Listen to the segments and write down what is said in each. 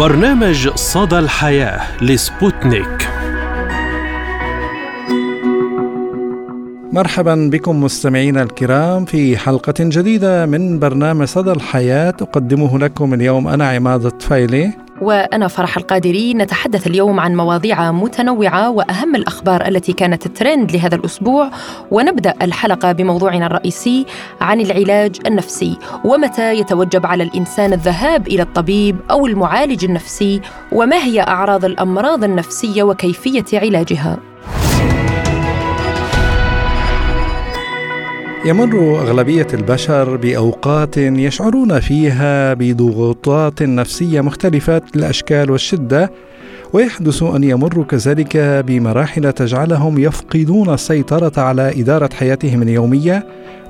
برنامج صدى الحياة لسبوتنيك. مرحبا بكم مستمعينا الكرام في حلقة جديدة من برنامج صدى الحياة أقدمه لكم اليوم أنا عماد الطفيلي وأنا فرح القادري. نتحدث اليوم عن مواضيع متنوعة وأهم الأخبار التي كانت ترند لهذا الأسبوع، ونبدأ الحلقة بموضوعنا الرئيسي عن العلاج النفسي ومتى يتوجب على الإنسان الذهاب إلى الطبيب أو المعالج النفسي، وما هي أعراض الأمراض النفسية وكيفية علاجها. يمر أغلبية البشر بأوقات يشعرون فيها بضغوطات نفسية مختلفة الأشكال والشدة، ويحدث أن يمر كذلك بمراحل تجعلهم يفقدون السيطرة على إدارة حياتهم اليومية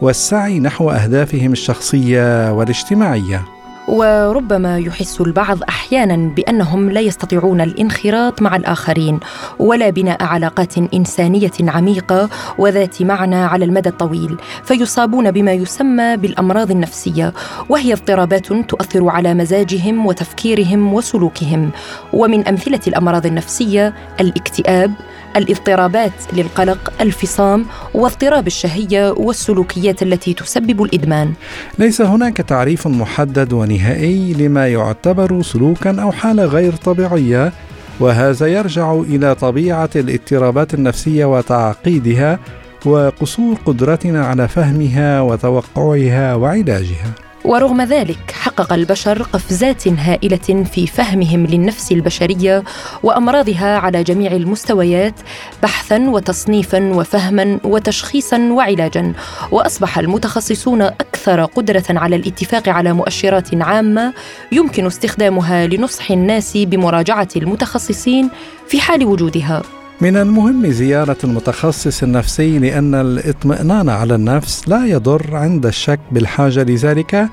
والسعي نحو أهدافهم الشخصية والاجتماعية. وربما يحس البعض أحياناً بأنهم لا يستطيعون الانخراط مع الآخرين ولا بناء علاقات إنسانية عميقة وذات معنى على المدى الطويل، فيصابون بما يسمى بالأمراض النفسية، وهي اضطرابات تؤثر على مزاجهم وتفكيرهم وسلوكهم. ومن أمثلة الأمراض النفسية الاكتئاب، الاضطرابات للقلق، الفصام، واضطراب الشهية، والسلوكيات التي تسبب الإدمان. ليس هناك تعريف محدد ونهائي لما يعتبر سلوكاً أو حالة غير طبيعية، وهذا يرجع إلى طبيعة الاضطرابات النفسية وتعقيدها وقصور قدرتنا على فهمها وتوقعها وعلاجها. ورغم ذلك حقق البشر قفزات هائلة في فهمهم للنفس البشرية وأمراضها على جميع المستويات، بحثاً وتصنيفاً وفهماً وتشخيصاً وعلاجاً، وأصبح المتخصصون أكثر قدرة على الاتفاق على مؤشرات عامة يمكن استخدامها لنصح الناس بمراجعة المتخصصين في حال وجودها. من المهم زيارة المتخصص النفسي، لأن الاطمئنان على النفس لا يضر عند الشك بالحاجة لذلك،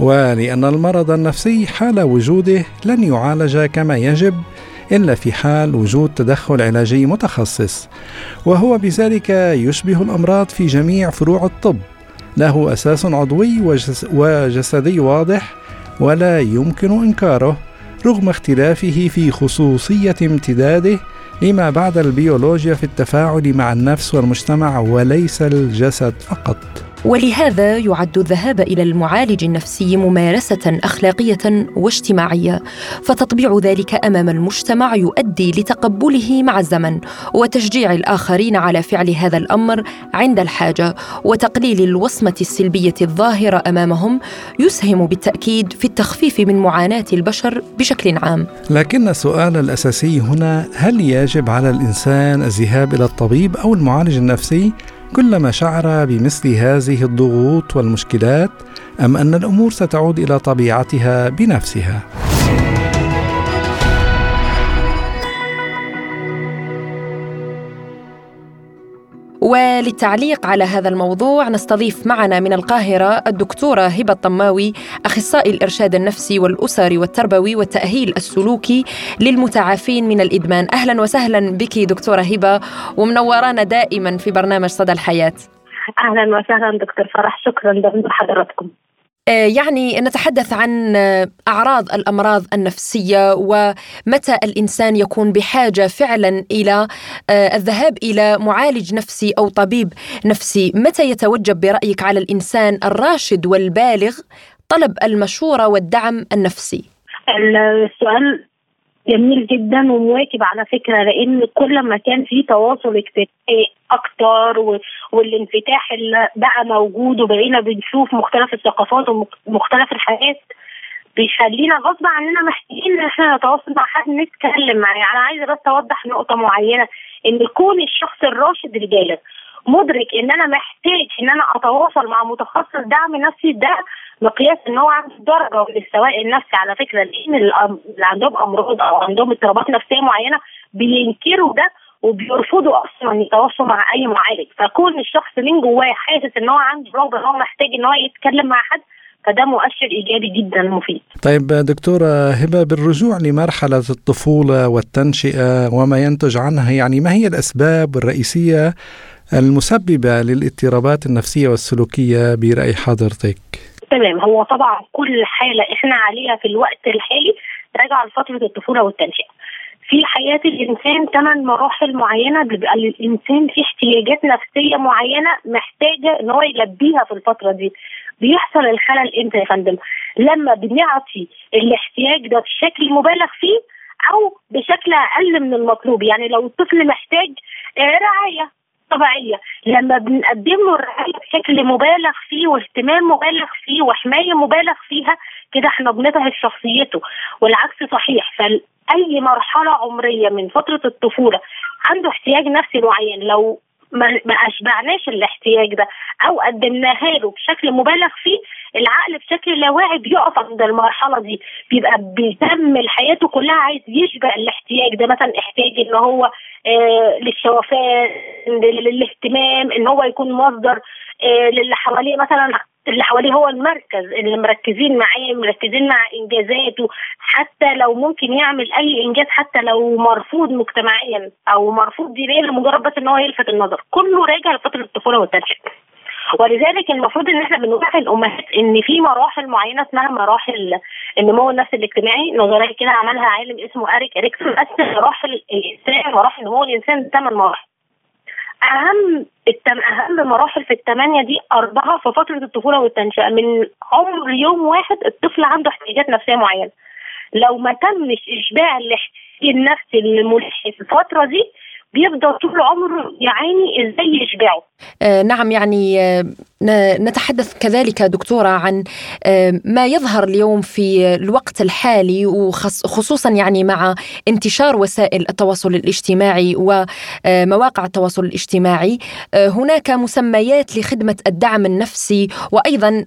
ولأن المرض النفسي حال وجوده لن يعالج كما يجب إلا في حال وجود تدخل علاجي متخصص، وهو بذلك يشبه الأمراض في جميع فروع الطب، له أساس عضوي وجسدي واضح ولا يمكن إنكاره، رغم اختلافه في خصوصية امتداده لما بعد البيولوجيا في التفاعل مع النفس والمجتمع وليس الجسد فقط. ولهذا يعد الذهاب إلى المعالج النفسي ممارسة أخلاقية واجتماعية، فتطبيع ذلك أمام المجتمع يؤدي لتقبله مع الزمن وتشجيع الآخرين على فعل هذا الأمر عند الحاجة، وتقليل الوصمة السلبية الظاهرة أمامهم يسهم بالتأكيد في التخفيف من معاناة البشر بشكل عام. لكن السؤال الأساسي هنا، هل يجب على الإنسان الذهاب إلى الطبيب أو المعالج النفسي كلما شعر بمثل هذه الضغوط والمشكلات، أم أن الأمور ستعود إلى طبيعتها بنفسها؟ وللتعليق على هذا الموضوع نستضيف معنا من القاهرة الدكتورة هبة الطماوي، أخصائي الإرشاد النفسي والأسري والتربوي والتأهيل السلوكي للمتعافين من الإدمان. أهلا وسهلا بك دكتورة هبة، ومنورانا دائما في برنامج صدى الحياة. أهلا وسهلا دكتور فرح، شكرا جزيلا لحضراتكم. يعني نتحدث عن أعراض الأمراض النفسية ومتى الإنسان يكون بحاجة فعلا إلى الذهاب إلى معالج نفسي أو طبيب نفسي. متى يتوجب برأيك على الإنسان الراشد والبالغ طلب المشورة والدعم النفسي؟ السؤال جميل جدا ومواكب على فكرة، لأن كل ما كان في تواصل اجتماعي أكتر والانفتاح اللي بقى موجود وبقينا بنشوف مختلف الثقافات ومختلف الحياة، بيخلينا غصب عننا محتاجين إن احنا نتواصل مع حد نتكلم معاه. أنا عايزة بس أوضح نقطة معينة، إن يكون الشخص الراشد البالغ مدرك إن أنا محتاج إن أنا أتواصل مع متخصص دعم نفسي، ده مقياس إن هو عنده درجة من السواء النفسي على فكرة، لأن اللي عندهم أمراض أو عندهم اضطرابات نفسية معينة بينكروا ده وبيرفضوا أصلا يتواصلوا مع أي معالج. فكون الشخص من جواه حاسس إن هو عنده رغبة إن هو محتاج إن هو يتكلم مع حد، فده مؤشر إيجابي جدا مفيد. طيب دكتورة هبة، بالرجوع لمرحلة الطفولة والتنشئة وما ينتج عنها، يعني ما هي الأسباب الرئيسية المسببة للاضطرابات النفسية والسلوكية برأي حضرتك؟ تمام، هو طبعا كل حالة احنا عليها في الوقت الحالي راجعه لفتره الطفوله والتنشئه. في حياه الانسان 8 مراحل معينه بيبقى الانسان في احتياجات نفسيه معينه محتاجه ان هو يلبيها في الفتره دي. بيحصل الخلل امتى يا فندم؟ لما بنعطي الاحتياج ده بشكل مبالغ فيه او بشكل اقل من المطلوب. يعني لو الطفل محتاج رعايه طبيعيه، لما بنقدم له الرعايه بشكل مبالغ فيه واهتمام مبالغ فيه وحمايه مبالغ فيها، كده احنا بنبهد شخصيته والعكس صحيح. فاي مرحله عمريه من فتره الطفوله عنده احتياج نفسي معين، لو ما اشبعناش الاحتياج ده او قدمناه له بشكل مبالغ فيه، العقل بشكل لا واعي بيقف عند المرحله دي، بيبقى بيكمل حياته كلها عايز يشبع الاحتياج ده. مثلا احتياج ان هو للشوفان، للاهتمام، ان هو يكون مصدر للي حواليه. مثلا اللي حواليه هو المركز، اللي مركزين معاه، مركزين مع انجازاته، حتى لو ممكن يعمل اي انجاز حتى لو مرفوض مجتمعيا او مرفوض دينيا لمجرد بس ان هو يلفت النظر. كله راجع لفتره الطفوله والتنشئه. ولذلك المفروض ان احنا بنوعي الامهات ان في مراحل معينه اسمها مراحل النمو النفسي الاجتماعي. نظريه كده عملها عالم اسمه اريك اريكسون، قسم مراحل الانسان، مراحل نمو الانسان 8 مراحل. اهم مراحل في ال8 دي 4 في فتره الطفوله والتنشئه. من عمر يوم واحد الطفل عنده احتياجات نفسيه معينه، لو ما تمش اشباع الاحتياج النفسي الملحي في الفتره دي بيبدأ طول عمره يعاني ازاي يشبعه. نعم، يعني نتحدث كذلك دكتورة عن ما يظهر اليوم في الوقت الحالي، وخصوصا يعني مع انتشار وسائل التواصل الاجتماعي ومواقع التواصل الاجتماعي. هناك مسميات لخدمة الدعم النفسي، وأيضا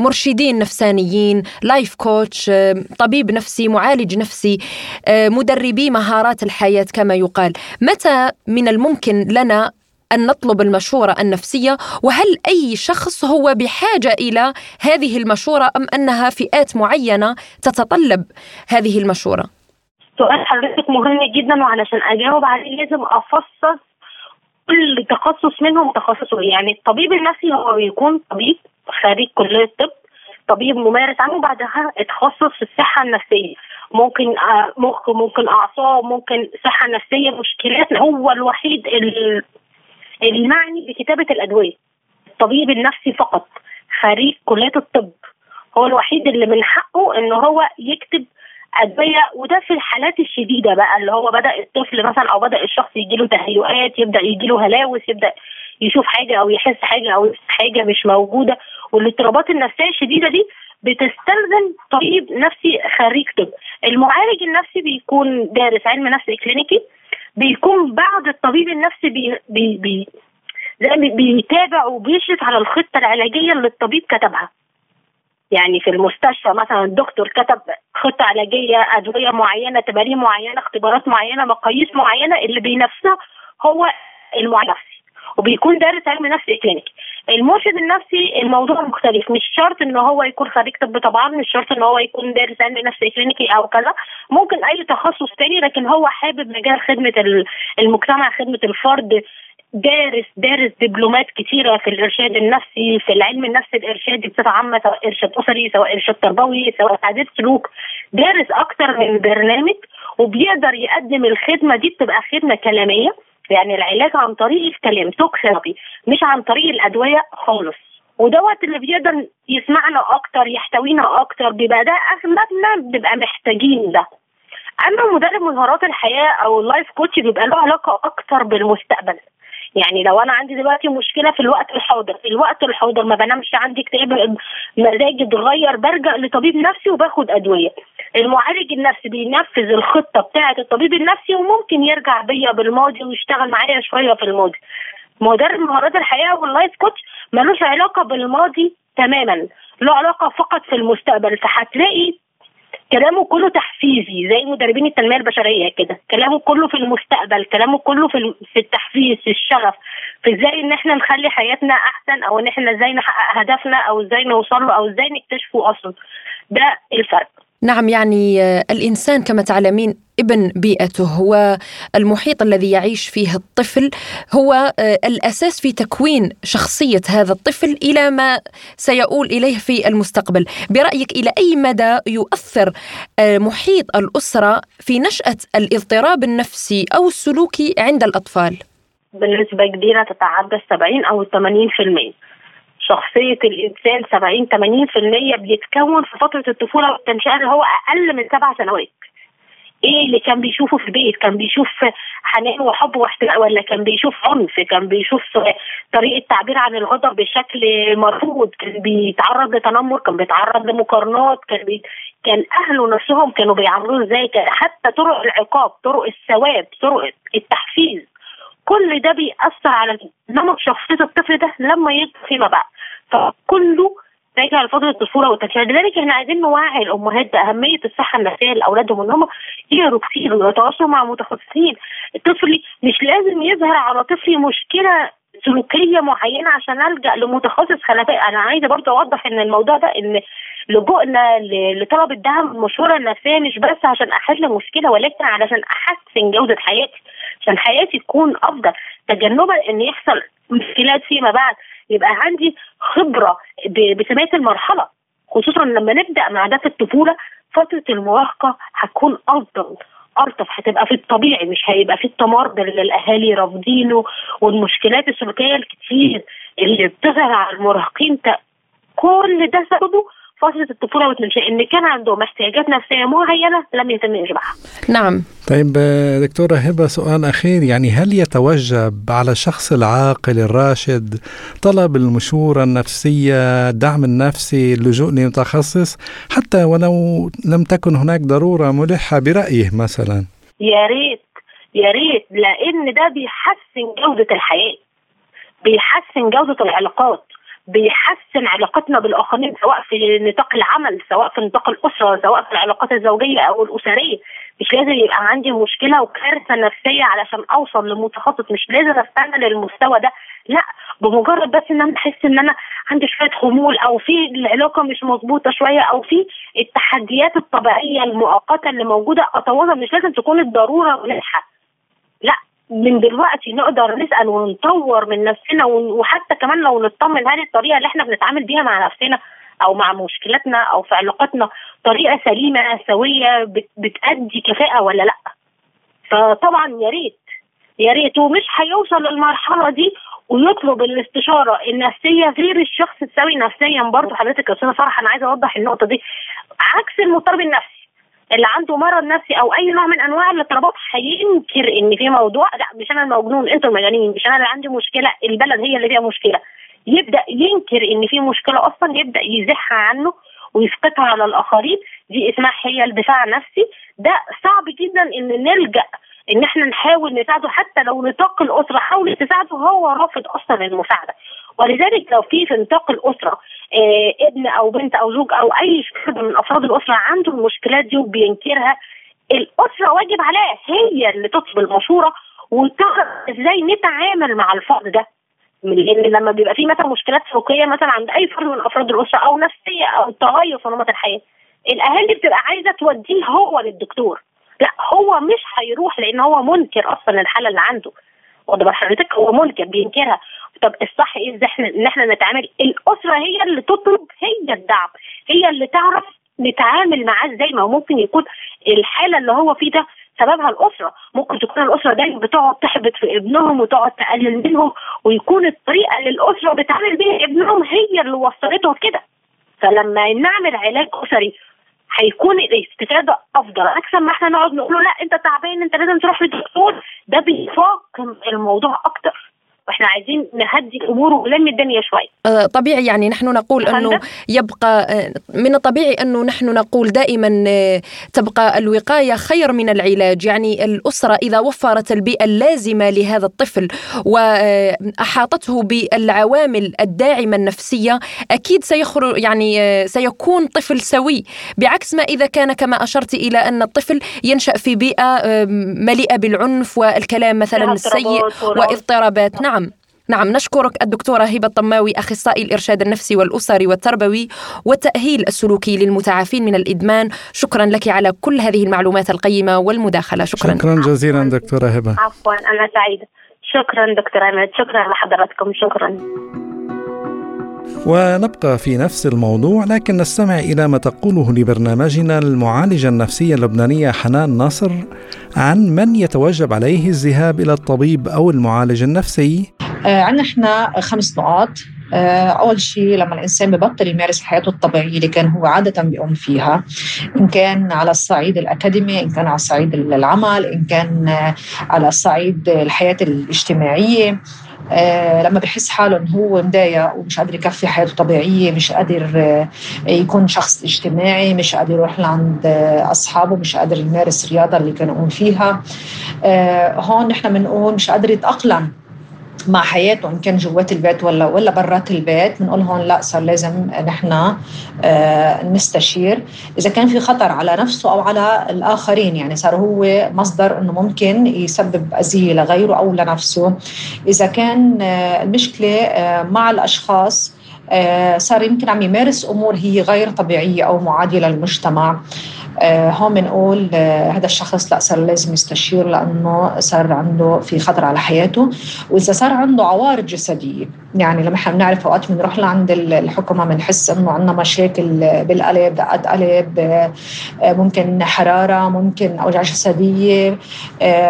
مرشدين نفسانيين، لايف كوتش، طبيب نفسي، معالج نفسي، مدربي مهارات الحياة كما يقال. متى من الممكن لنا أن نطلب المشورة النفسية؟ وهل أي شخص هو بحاجة إلى هذه المشورة أم أنها فئات معينة تتطلب هذه المشورة؟ سؤال حضرتك مهم جدا، وعلشان أجاوب عليه لازم أفصص كل تخصص منهم تخصصه. يعني الطبيب النفسي هو بيكون طبيب خريج كلية الطب، طبيب ممارس عنه، وبعدها اتخصص في الصحة النفسية، ممكن مخ، ممكن أعصاب، ممكن صحة نفسية مشكلات. هو الوحيد المعني بكتابة الأدوية، الطبيب النفسي فقط خريج كلية الطب هو الوحيد اللي من حقه إن هو يكتب أدوية. وده في الحالات الشديدة بقى، اللي هو بدأ الطفل مثلا أو بدأ الشخص يجيله تهيؤات، يبدأ يجيله هلاوس، يبدأ يشوف حاجة أو يحس حاجة أو يحس حاجة مش موجودة. والاضطرابات النفسية الشديدة دي بتستلزم طبيب نفسي خريج طب. المعالج النفسي بيكون دارس علم نفس كلينيكي، بيكون بعد الطبيب النفسي بيتابع وبيشرف على الخطة العلاجية اللي الطبيب كتبها. يعني في المستشفى مثلا الدكتور كتب خطة علاجية، أدوية معينة، تمارين معينة، اختبارات معينة، مقاييس معينة، اللي بينفذها هو المعالج النفسي وبيكون دارس علم نفس كلينيكي. المرشد النفسي الموضوع مختلف، مش شرط ان هو يكون خريج طب، طبعا مش شرط ان هو يكون دارس علم نفس كلينيكي او كذا، ممكن اي تخصص تاني، لكن هو حابب مجال خدمة المجتمع، خدمة الفرد، دارس دبلومات كتيرة في الإرشاد النفسي، في العلم النفسي الإرشادي بصفة عامة، سواء إرشاد أسري، سواء إرشاد تربوي، سواء تعديل سلوك، دارس أكتر من برنامج وبيقدر يقدم الخدمة دي. بتبقى خدمة كلامية، يعني العلاج عن طريق الكلام، توك ثيرابي، مش عن طريق الأدوية خالص. ودوت اللي بيقدر يسمعنا أكتر، يحتوينا أكتر، بيبقى ده أغلبنا بنبقى محتاجين ده. أما مدرب مهارات الحياة أو اللايف كوتش بيبقى له علاقة أكتر بالمستقبل. يعني لو انا عندي دلوقتي مشكله في الوقت الحاضر ما بنامش، عندي اكتئاب، مزاجي اتغير، برجع لطبيب نفسي وباخد ادويه. المعالج النفسي بينفذ الخطه بتاعه الطبيب النفسي وممكن يرجع بيا بالماضي ويشتغل معايا شويه في الماضي. مدرب مهارات الحياه واللايف كوتش ملوش علاقه بالماضي تماما، له علاقه فقط في المستقبل. فهتلاقي كلامه كله تحفيزي زي مدربين التنمية البشرية كده، كلامه كله في المستقبل، كلامه كله في التحفيز، في الشغف، في ازاي ان احنا نخلي حياتنا احسن، او ان احنا ازاي نحقق هدفنا، او ازاي نوصله، او ازاي نكتشفه اصلا. ده الفرق. نعم، يعني الإنسان كما تعلمين ابن بيئته، هو المحيط الذي يعيش فيه الطفل، هو الأساس في تكوين شخصية هذا الطفل إلى ما سيؤول إليه في المستقبل. برأيك إلى أي مدى يؤثر محيط الأسرة في نشأة الاضطراب النفسي أو السلوكي عند الأطفال؟ بنسبة كبيرة تتعدى 70 أو 80%. شخصية الإنسان 70-80% بيتكون في فترة الطفولة والتنشئة، اللي هو أقل من 7 سنوات. إيه اللي كان بيشوفه في البيت؟ كان بيشوف حنان وحب واحترام، ولا كان بيشوف عنف؟ كان بيشوف طريقة تعبير عن الغضب بشكل مرفوض، كان بيتعرض لتنمر، كان بيتعرض لمقارنات، كان أهله نفسهم كانوا بيعاملوه إزاي، حتى طرق العقاب، طرق الثواب، طرق التحفيز، كل ده بيأثر على نمط شخصية الطفل ده لما يكبر فيما بعد. فكله راجع لفترة الطفولة والتنشئة. لذلك احنا عايزين نوعي الأمهات بأهمية الصحة النفسية لأولادهم، إن هم يقروا كتير ويتواصلوا مع متخصصين. طفلي مش لازم يظهر على طفلي مشكلة سلوكية معينة عشان ألجأ لمتخصص خلفي. أنا عايزة برضه أوضح إن الموضوع ده، إن لجوءنا لطلب الدعم والمشورة النفسية مش بس عشان أحل مشكلة، ولكن علشان أحسن جودة حياتي، عشان حياتي تكون أفضل، تجنبا إن يحصل مشكلات فيما بعد، يبقى عندي خبرة بسمات المرحلة، خصوصا لما نبدأ مع ده في الطفولة. فترة المراهقة هتكون أفضل، ألطف، هتبقى في الطبيعي، مش هيبقى في التمرد اللي الأهالي رافضينه والمشكلات السلوكية الكتير اللي بتظهر على المراهقين. كل ده سببه فترة الطفولة والتنشئة، إن كان عندهم احتياجات نفسية معينة لم يتم إشباعها. نعم. طيب دكتورة هبة، سؤال أخير، يعني هل يتوجب على الشخص العاقل الراشد طلب المشورة النفسية، الدعم النفسي، اللجوء لمتخصص حتى ولو لم تكن هناك ضرورة ملحة برأيه مثلا؟ يا ريت، لأن ده بيحسن جودة الحياة، بيحسن جودة العلاقات، بيحسن علاقتنا بالآخرين، سواء في نطاق العمل، سواء في نطاق الأسرة، سواء في العلاقات الزوجية أو الأسرية. مش لازم يبقى عندي مشكلة وكارثة نفسية علشان أوصل لمتخصص، مش لازم أستنى للمستوى ده، لا، بمجرد بس إن أنا أحس إن أنا عندي شوية خمول، أو في العلاقة مش مظبوطة شوية، أو في التحديات الطبيعية المؤقتة اللي موجودة، أتواصل. مش لازم تكون الضرورة ملحة، لا، من دلوقتي نقدر نسأل ونطور من نفسنا، وحتى كمان لو نطمن هذه الطريقة اللي احنا بنتعامل بيها مع نفسنا أو مع مشكلتنا أو في علاقتنا طريقة سليمة سوية بتأدي كفاءة ولا لأ. فطبعا يا ريت ومش هيوصل للمرحلة دي ويطلب الاستشارة النفسية غير الشخص السوي نفسيا. برضو حضرتك يا أستاذة فرح، أنا عايزة أوضح النقطة دي، عكس المضطرب النفسي اللي عنده مرض نفسي او اي نوع من انواع الاضطرابات هينكر ان في موضوع، لا مش انا المجنون، انتوا المجانين، مش انا اللي عندي مشكله، البلد هي اللي فيها مشكله. يبدا ينكر ان في مشكله اصلا، يبدا يزحها عنه ويسقطها على الاخرين. دي اسمها هي الدفاع النفسي. ده صعب جدا ان نلجا ان احنا نحاول نساعده، حتى لو نطاق الاسره حاولت تساعده هو رافض اصلا المساعده. ولذلك لو في نطاق الأسرة ابن أو بنت أو زوج أو أي فرد من أفراد الأسرة عنده المشكلات دي وبينكرها، الأسرة واجب عليها هي اللي تطلب المشورة وتعرف إزاي نتعامل مع الفرد ده. لأن لما بيبقى فيه مثلا مشكلات سلوكية مثلا عند أي فرد من أفراد الأسرة، أو نفسية، أو تغير في نمط الحياة، الأهالي بتبقى عايزة توديه هو للدكتور، لا هو مش هيروح لأن هو منكر أصلا الحالة اللي عنده. وضبط حضرتك، هو منكر بينكرها. طب الصح ايه؟ ان احنا نتعامل، الاسره هي اللي تطلب، هي الدعم، هي اللي تعرف نتعامل معاه ازاي. ما ممكن يكون الحاله اللي هو فيه ده سببها الاسره، ممكن تكون الاسره دايما بتقعد تحبط في ابنهم وتقعد تقلل منهم، ويكون الطريقه اللي الاسره بتعامل بيها ابنهم هي اللي وصلتهم كده. فلما نعمل علاج اسري هيكون الاستفادة أفضل، أكثر ما احنا نقعد نقوله لا أنت تعبان، أنت لازم تروح للدكتور. ده بيفاقم الموضوع أكتر، واحنا عايزين نهدي الأمور ونلم الدنيا شوية. طبيعي، يعني نحن نقول أنه يبقى من الطبيعي أنه نحن نقول دائما تبقى الوقاية خير من العلاج. يعني الأسرة إذا وفرت البيئة اللازمة لهذا الطفل وأحاطته بالعوامل الداعمة النفسية، أكيد سيخرج، يعني سيكون طفل سوي، بعكس ما إذا كان كما أشرت إلى أن الطفل ينشأ في بيئة مليئة بالعنف والكلام مثلا السيء واضطرابات. نعم. نعم، نشكرك الدكتورة هبة الطماوي، أخصائي الإرشاد النفسي والأسري والتربوي والتأهيل السلوكي للمتعافين من الإدمان. شكرا لك على كل هذه المعلومات القيمة والمداخلة. شكرا جزيلا دكتورة هبة. عفوا، أنا سعيدة. شكرا دكتورة عماد، شكرا لحضراتكم، شكرا. ونبقى في نفس الموضوع، لكن نستمع إلى ما تقوله لبرنامجنا المعالجة النفسية اللبنانية حنان نصر عن من يتوجب عليه الذهاب إلى الطبيب أو المعالج النفسي. عندنا إحنا 5 نقاط. أول شيء، لما الإنسان ببطل يمارس حياته الطبيعية اللي كان هو عادة بيقوم فيها، إن كان على الصعيد الأكاديمي، إن كان على الصعيد العمل، إن كان على الصعيد الحياة الاجتماعية، لما بحس حاله إن هو مضايق ومش قادر يكفي حياته طبيعية، مش قادر يكون شخص اجتماعي، مش قادر يروح لعند أصحابه، مش قادر يمارس الرياضة اللي كان يقوم فيها، هون نحن بنقول مش قادر يتأقلم مع حياته، إن كان جوات البيت ولا برات البيت، بنقول هون لا، صار لازم نحن نستشير إذا كان في خطر على نفسه أو على الآخرين، يعني صار هو مصدر إنه ممكن يسبب أذية لغيره أو لنفسه. إذا كان المشكلة مع الأشخاص، صار يمكن عم يمارس أمور هي غير طبيعية أو معادية للمجتمع، هون بنقول هذا الشخص لا، صار لازم يستشير لأنه صار عنده في خطر على حياته. وإذا صار عنده عوارض جسدية، يعني لما احنا بنعرف اوقات بنروح لعند الحكمة بنحس انه عندنا مشاكل بالقلب، دقات قلب، ممكن حرارة، ممكن اوجاع جسدية،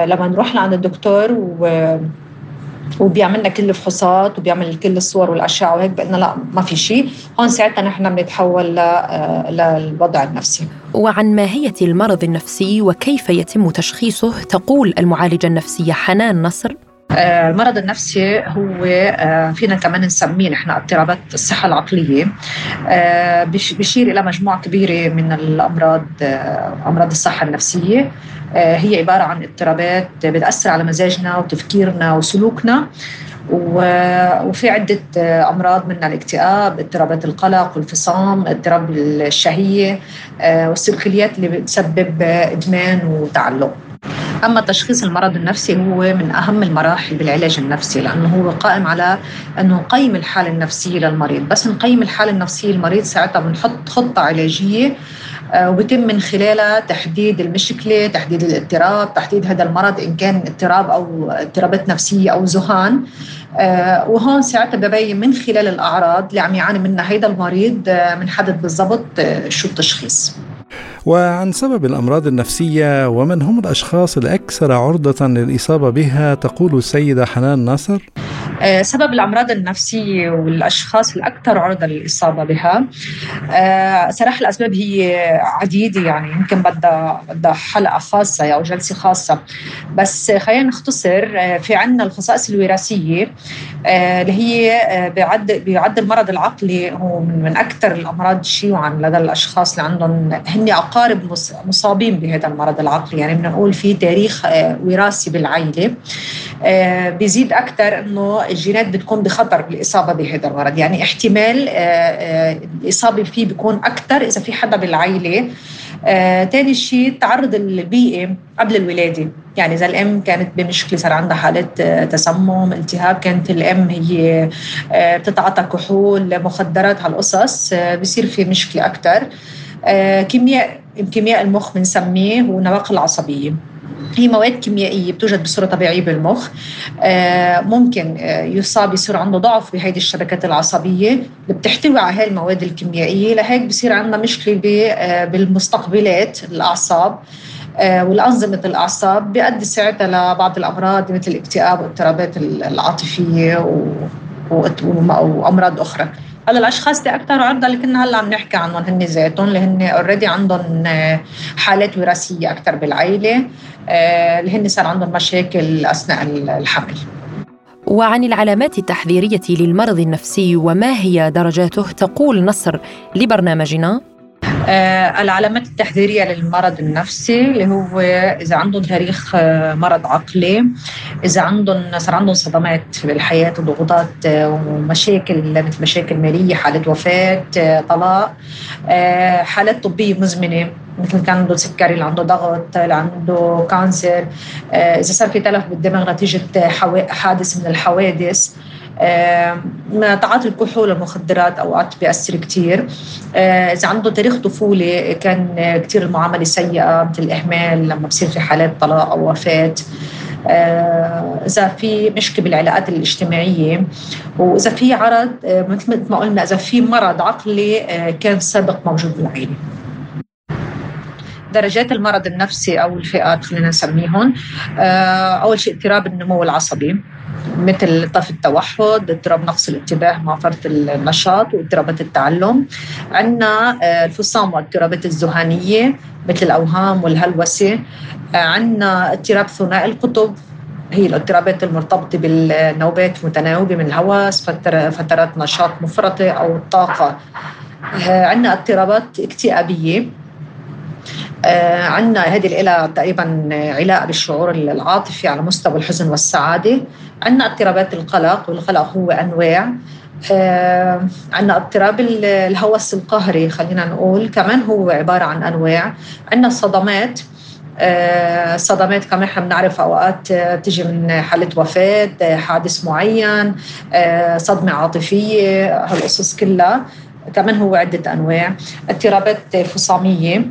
لما نروح لعند الدكتور وبيعملنا كل الفحوصات وبيعمل كل الصور والأشعة وهيك، بقلنا لا ما في شيء، هون ساعتها نحن بنتحول للوضع النفسي. وعن ماهية المرض النفسي وكيف يتم تشخيصه تقول المعالجة النفسية حنان نصر. المرض النفسي هو فينا كمان نسميه نحن اضطرابات الصحة العقلية، بيشير إلى مجموعة كبيرة من الأمراض، أمراض الصحة النفسية، هي عبارة عن اضطرابات بتأثر على مزاجنا وتفكيرنا وسلوكنا، وفي عدة أمراض منها الاكتئاب، اضطرابات القلق والفصام، اضطراب الشهية، والسلوكيات اللي بتسبب إدمان وتعلق. أما تشخيص المرض النفسي هو من أهم المراحل بالعلاج النفسي، لأنه هو قائم على أنه نقيم الحالة النفسية للمريض، بس نقيم الحالة النفسية للمريض ساعتها بنحط خطة علاجية، وبتم من خلالها تحديد المشكلة، تحديد الاضطراب، تحديد هذا المرض إن كان اضطراب أو اضطرابات نفسية أو ذهان، وهون ساعتها ببين من خلال الأعراض اللي عم يعاني منها هذا المريض بنحدد بالضبط شو التشخيص. وعن سبب الأمراض النفسية ومن هم الأشخاص الأكثر عرضة للإصابة بها تقول السيدة حنان نصر. سبب الأمراض النفسية والأشخاص الأكثر عرضة للإصابة بها، صراحة الأسباب هي عديدة، يعني يمكن بدها حلقة خاصة أو جلسة خاصة، بس خلينا نختصر. في عنا الخصائص الوراثية اللي هي بيعد المرض العقلي هو من أكثر الأمراض شيوعا لدى الأشخاص اللي عندهم هن أقارب مصابين بهذا المرض العقلي، يعني بنقول في تاريخ وراثي بالعائلة. بيزيد أكثر إنه الجينات بتكون بخطر بالإصابة بهذا المرض، يعني احتمال الإصابة فيه بيكون أكثر إذا في حدا بالعائلة. تاني شيء التعرض البيئي قبل الولادة، يعني إذا الأم كانت بمشكلة صار عندها حالة تسمم، التهاب، كانت الأم هي بتتعاطى كحول، مخدرات، هالقصص، بيصير في مشكلة أكثر. كيمياء المخ بنسميه، والنواقل العصبية هي مواد كيميائية بتوجد بصورة طبيعية بالمخ، ممكن يصاب، يصير عنده ضعف بهذه الشبكات العصبية اللي بتحتوي على هاي المواد الكيميائية، لهيك بصير عندنا مشكلة بالمستقبلات الأعصاب والأنظمة الأعصاب، بيؤدي ساعتها لبعض الأمراض مثل الاكتئاب واضطرابات العاطفية وأمراض أخرى. هلا الأشخاص دي أكتر عرضة اللي كنا هلا عم نحكي عنهم هن ذاتهم، اللي هن أوريدي عندهم حالات وراثية أكتر بالعائلة، اللي هن صار عندهم مشاكل أثناء الحمل. وعن العلامات التحذيرية للمرض النفسي وما هي درجاته تقول نصر لبرنامجنا. العلامات التحذيرية للمرض النفسي اللي هو إذا عندهم تاريخ مرض عقلي، إذا عندهم صار عندهم صدمات بالحياة وضغوطات ومشاكل مثل مشاكل مالية، حالة وفاة، طلاق، حالات طبية مزمنة مثل كان عنده سكري، اللي عنده ضغط، اللي عنده كانسر، إذا صار في تلف بالدماغ نتيجة حادث من الحوادث، تعاطي الكحول والمخدرات اوقات بيأثر كثير. اذا عنده تاريخ طفوله كان كثير المعامله سيئه مثل الاهمال لما بصير في حالات طلاق او وفاه، اذا في مشكله بالعلاقات الاجتماعيه، واذا في عرض مثل ما قلنا اذا في مرض عقلي كان سابق موجود بالعائله. درجات المرض النفسي او الفئات خلينا نسميهم، اول شيء اضطراب النمو العصبي مثل طفل التوحد، اضطراب نقص الانتباه مع فرط النشاط، واضطرابات التعلم. عندنا الفصام واضطرابات الذهانيه مثل الاوهام والهلوسه. عندنا اضطراب ثنائي القطب، هي الاضطرابات المرتبطه بالنوبات المتناوبه من الهوس، فترات نشاط مفرطه او الطاقه. عندنا اضطرابات اكتئابيه. عندنا هذه الإلة تقريبا علاقة بالشعور العاطفي على مستوى الحزن والسعادة. عندنا اضطرابات القلق، والقلق هو أنواع. عندنا اضطراب الهوس القهري خلينا نقول، كمان هو عبارة عن أنواع. عندنا الصدمات، الصدمات كمان احنا بنعرف اوقات تجي من حاله وفاة، حادث معين، صدمة عاطفية، هالقصص كلها كمان هو عدة أنواع. اضطرابات فصامية،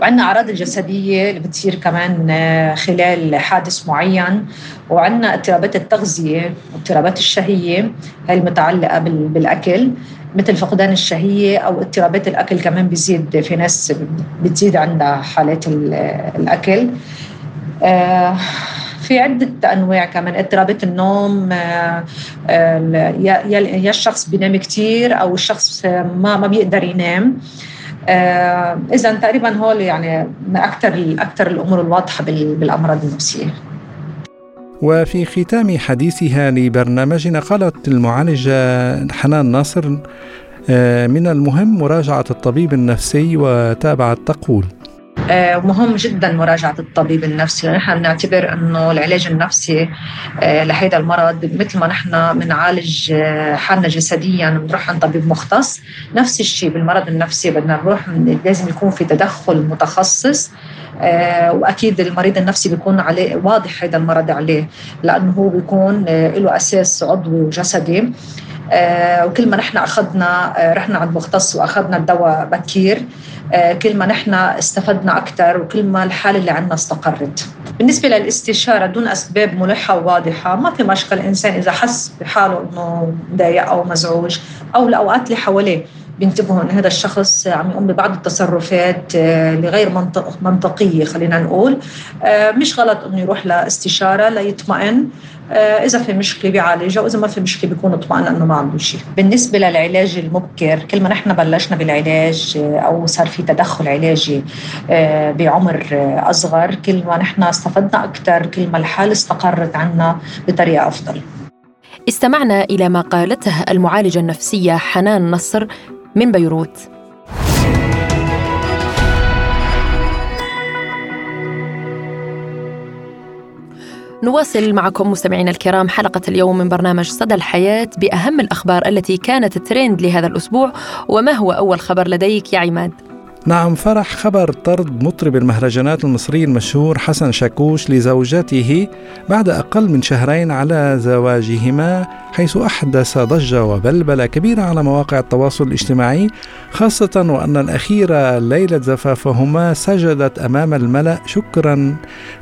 وعندنا أعراض الجسدية اللي بتصير كمان خلال حادث معين، وعندنا اضطرابات التغذية واضطرابات الشهية هاي المتعلقة بالأكل مثل فقدان الشهية أو اضطرابات الأكل كمان بيزيد، في ناس بتزيد عندها حالات الأكل. في عدة أنواع كمان. اضطرابات النوم، يا الشخص بينام كتير أو الشخص ما بيقدر ينام. إذا تقريباً هول يعني أكثر الأمور الواضحة بالأمراض النفسية. وفي ختام حديثها لبرنامجنا قالت المعالجة حنان نصر من المهم مراجعة الطبيب النفسي، وتابعت تقول مهم جدا مراجعة الطبيب النفسي. نحن نعتبر أنه العلاج النفسي لهذا المرض مثل ما نحن بنعالج حالنا جسديا بنروح عند طبيب مختص، نفس الشيء بالمرض النفسي بدنا نروح لازم يكون في تدخل متخصص. وأكيد المريض النفسي بيكون عليه واضح هذا المرض عليه، لأنه هو بيكون له أساس عضوي وجسدي. وكل ما نحن أخذنا رحنا عند مختص وأخذنا الدواء بكير، كل ما نحن استفدنا أكثر، وكل ما الحالة اللي عندنا استقرت. بالنسبة للاستشارة دون أسباب ملحة وواضحة ما في مشكلة. الإنسان إذا حس بحاله إنه مضايق أو مزعوج، أو الأوقات اللي حواليه بينتبهوا أن هذا الشخص عم يقوم ببعض التصرفات لغير منطقية خلينا نقول، مش غلط إنه يروح لاستشارة ليطمئن. إذا في مشكلة بيعالجها، وإذا ما في مشكلة بيكون اطمئن أنه ما عنده شيء. بالنسبة للعلاج المبكر، كل ما نحن بلشنا بالعلاج أو صار في تدخل علاجي بعمر أصغر، كل ما نحن استفدنا أكثر، كل ما الحالة استقرت عنا بطريقة أفضل. استمعنا إلى ما قالته المعالجة النفسية حنان نصر من بيروت. نواصل معكم مستمعينا الكرام حلقة اليوم من برنامج صدى الحياة بأهم الأخبار التي كانت ترند لهذا الأسبوع. وما هو أول خبر لديك يا عماد؟ نعم فرح، خبر طرد مطرب المهرجانات المصري المشهور حسن شاكوش لزوجته بعد أقل من شهرين على زواجهما، حيث أحدث ضجة وبلبلة كبيرة على مواقع التواصل الاجتماعي، خاصة وأن الأخيرة ليلة زفافهما سجدت أمام الملأ شكرا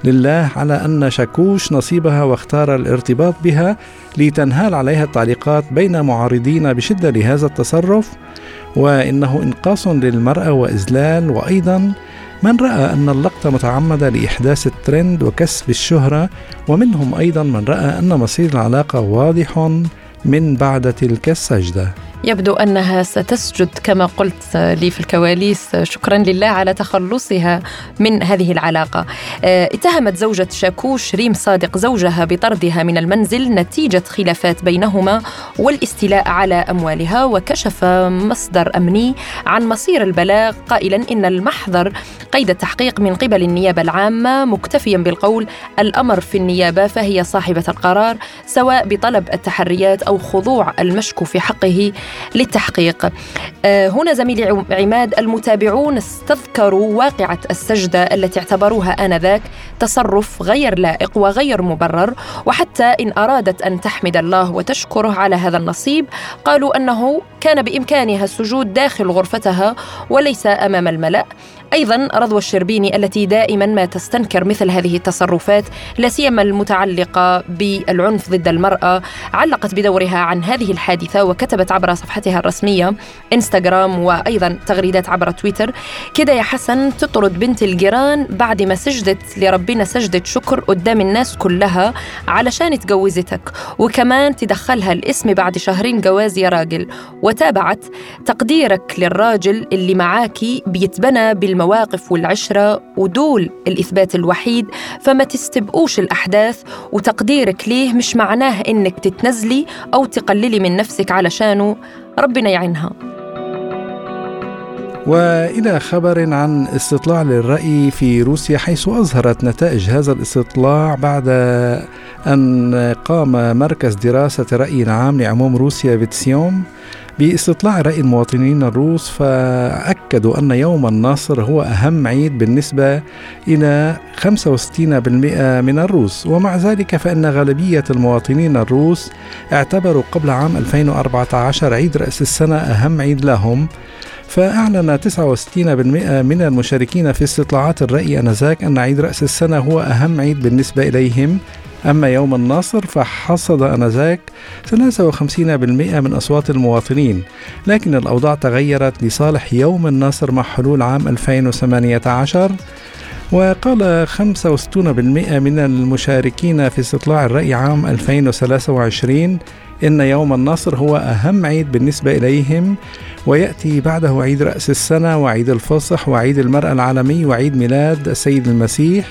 لله على أن شاكوش نصيبها واختار الارتباط بها، لتنهال عليها التعليقات بين معارضين بشدة لهذا التصرف، وإنه إنقاص للمرأة وإذلال. وأيضا من رأى أن اللقطة متعمدة لإحداث الترند وكسب الشهرة، ومنهم أيضا من رأى أن مصير العلاقة واضح من بعد تلك السجدة. يبدو أنها ستسجد كما قلت لي في الكواليس شكرا لله على تخلصها من هذه العلاقة. اتهمت زوجة شاكوش ريم صادق زوجها بطردها من المنزل نتيجة خلافات بينهما والاستيلاء على أموالها، وكشف مصدر أمني عن مصير البلاغ قائلا إن المحضر قيد التحقيق من قبل النيابة العامة، مكتفيا بالقول الأمر في النيابة فهي صاحبة القرار، سواء بطلب التحريات أو خضوع المشكو في حقه للتحقيق. هنا زميلي عماد، المتابعون استذكروا واقعة السجدة التي اعتبروها آنذاك تصرف غير لائق وغير مبرر، وحتى إن أرادت أن تحمد الله وتشكره على هذا النصيب قالوا أنه كان بإمكانها السجود داخل غرفتها وليس أمام الملأ. أيضا رضوى الشربيني التي دائما ما تستنكر مثل هذه التصرفات لا سيما المتعلقة بالعنف ضد المرأة، علقت بدورها عن هذه الحادثة وكتبت عبر صفحتها الرسمية إنستغرام وأيضا تغريدات عبر تويتر: كده يا حسن تطرد بنت الجيران بعد ما سجدت لربنا سجدة شكر قدام الناس كلها علشان تجوزتك، وكمان تدخلها الاسم بعد شهرين جواز يا راجل. وتابعت: تقديرك للراجل اللي معاكي بيتبنى بالمواقف والعشرة ودول الإثبات الوحيد، فما تستبقوش الأحداث، وتقديرك ليه مش معناه إنك تتنزلي أو تقللي من نفسك علشانه، ربنا يعينها. وإلى خبر عن استطلاع للرأي في روسيا، حيث أظهرت نتائج هذا الاستطلاع بعد أن قام مركز دراسة رأي العام لعموم روسيا فيتسيوم باستطلاع رأي المواطنين الروس، فأكدوا أن يوم النصر هو أهم عيد بالنسبة إلى 65% من الروس. ومع ذلك فإن غالبية المواطنين الروس اعتبروا قبل عام 2014 عيد رأس السنة أهم عيد لهم. فأعلن 69% من المشاركين في استطلاعات الرأي آنذاك أن عيد رأس السنة هو أهم عيد بالنسبة إليهم. أما يوم النصر فحصد آنذاك 53% من أصوات المواطنين، لكن الأوضاع تغيرت لصالح يوم النصر مع حلول عام 2018. وقال 65% من المشاركين في استطلاع الرأي عام 2023 إن يوم النصر هو أهم عيد بالنسبة إليهم، ويأتي بعده عيد رأس السنة وعيد الفصح وعيد المرأة العالمي وعيد ميلاد السيد المسيح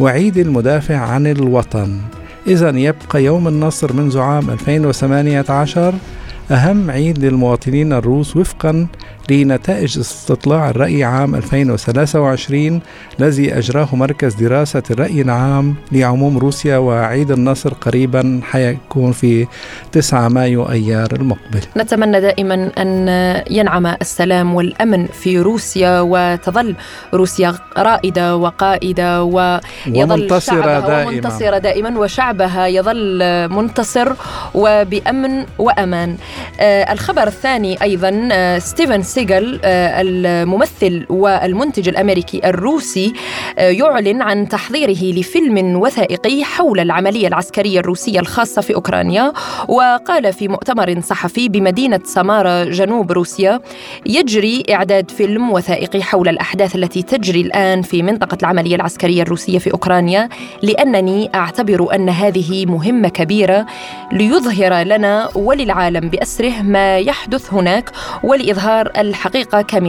وعيد المدافع عن الوطن. إذن يبقى يوم النصر منذ عام 2018 أهم عيد للمواطنين الروس وفقا لنتائج استطلاع الرأي عام 2023 الذي أجراه مركز دراسة الرأي العام لعموم روسيا. وعيد النصر قريبا حيكون في 9 مايو أيار المقبل. نتمنى دائما أن ينعم السلام والأمن في روسيا وتظل روسيا رائدة وقائدة ومنتصرة دائما، وشعبها يظل منتصر وبأمن وأمان. الخبر الثاني أيضا، ستيفن سيغال الممثل والمنتج الأمريكي الروسي يعلن عن تحضيره لفيلم وثائقي حول العملية العسكرية الروسية الخاصة في أوكرانيا. وقال في مؤتمر صحفي بمدينة سامارا جنوب روسيا: يجري إعداد فيلم وثائقي حول الأحداث التي تجري الآن في منطقة العملية العسكرية الروسية في أوكرانيا، لأنني أعتبر أن هذه مهمة كبيرة ليظهر لنا وللعالم بأسره ما يحدث هناك ولإظهار الحقيقة كاملة.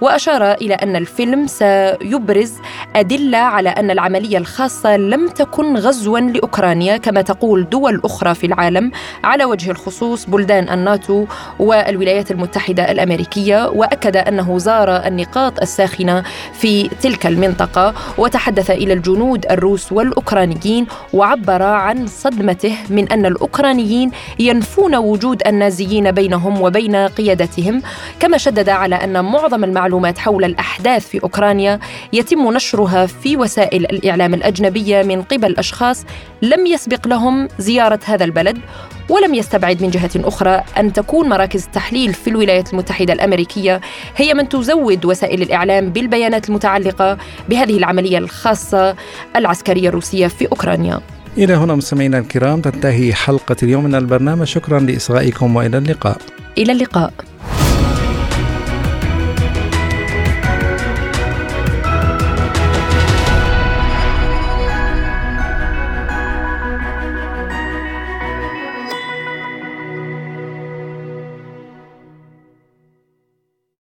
وأشار إلى أن الفيلم سيبرز أدلة على أن العملية الخاصة لم تكن غزواً لأوكرانيا كما تقول دول أخرى في العالم، على وجه الخصوص بلدان الناتو والولايات المتحدة الأمريكية. وأكد أنه زار النقاط الساخنة في تلك المنطقة وتحدث إلى الجنود الروس والأوكرانيين، وعبر عن صدمته من أن الأوكرانيين ينفون وجود النازيين بينهم وبين قيادتهم. كما شدد على أن معظم المعلومات حول الأحداث في أوكرانيا يتم نشرها في وسائل الإعلام الأجنبية من قبل أشخاص لم يسبق لهم زيارة هذا البلد، ولم يستبعد من جهة أخرى أن تكون مراكز التحليل في الولايات المتحدة الأمريكية هي من تزود وسائل الإعلام بالبيانات المتعلقة بهذه العملية الخاصة العسكرية الروسية في أوكرانيا. إلى هنا مستمعينا الكرام تنتهي حلقة اليوم من البرنامج، شكرا لإصغائكم وإلى اللقاء.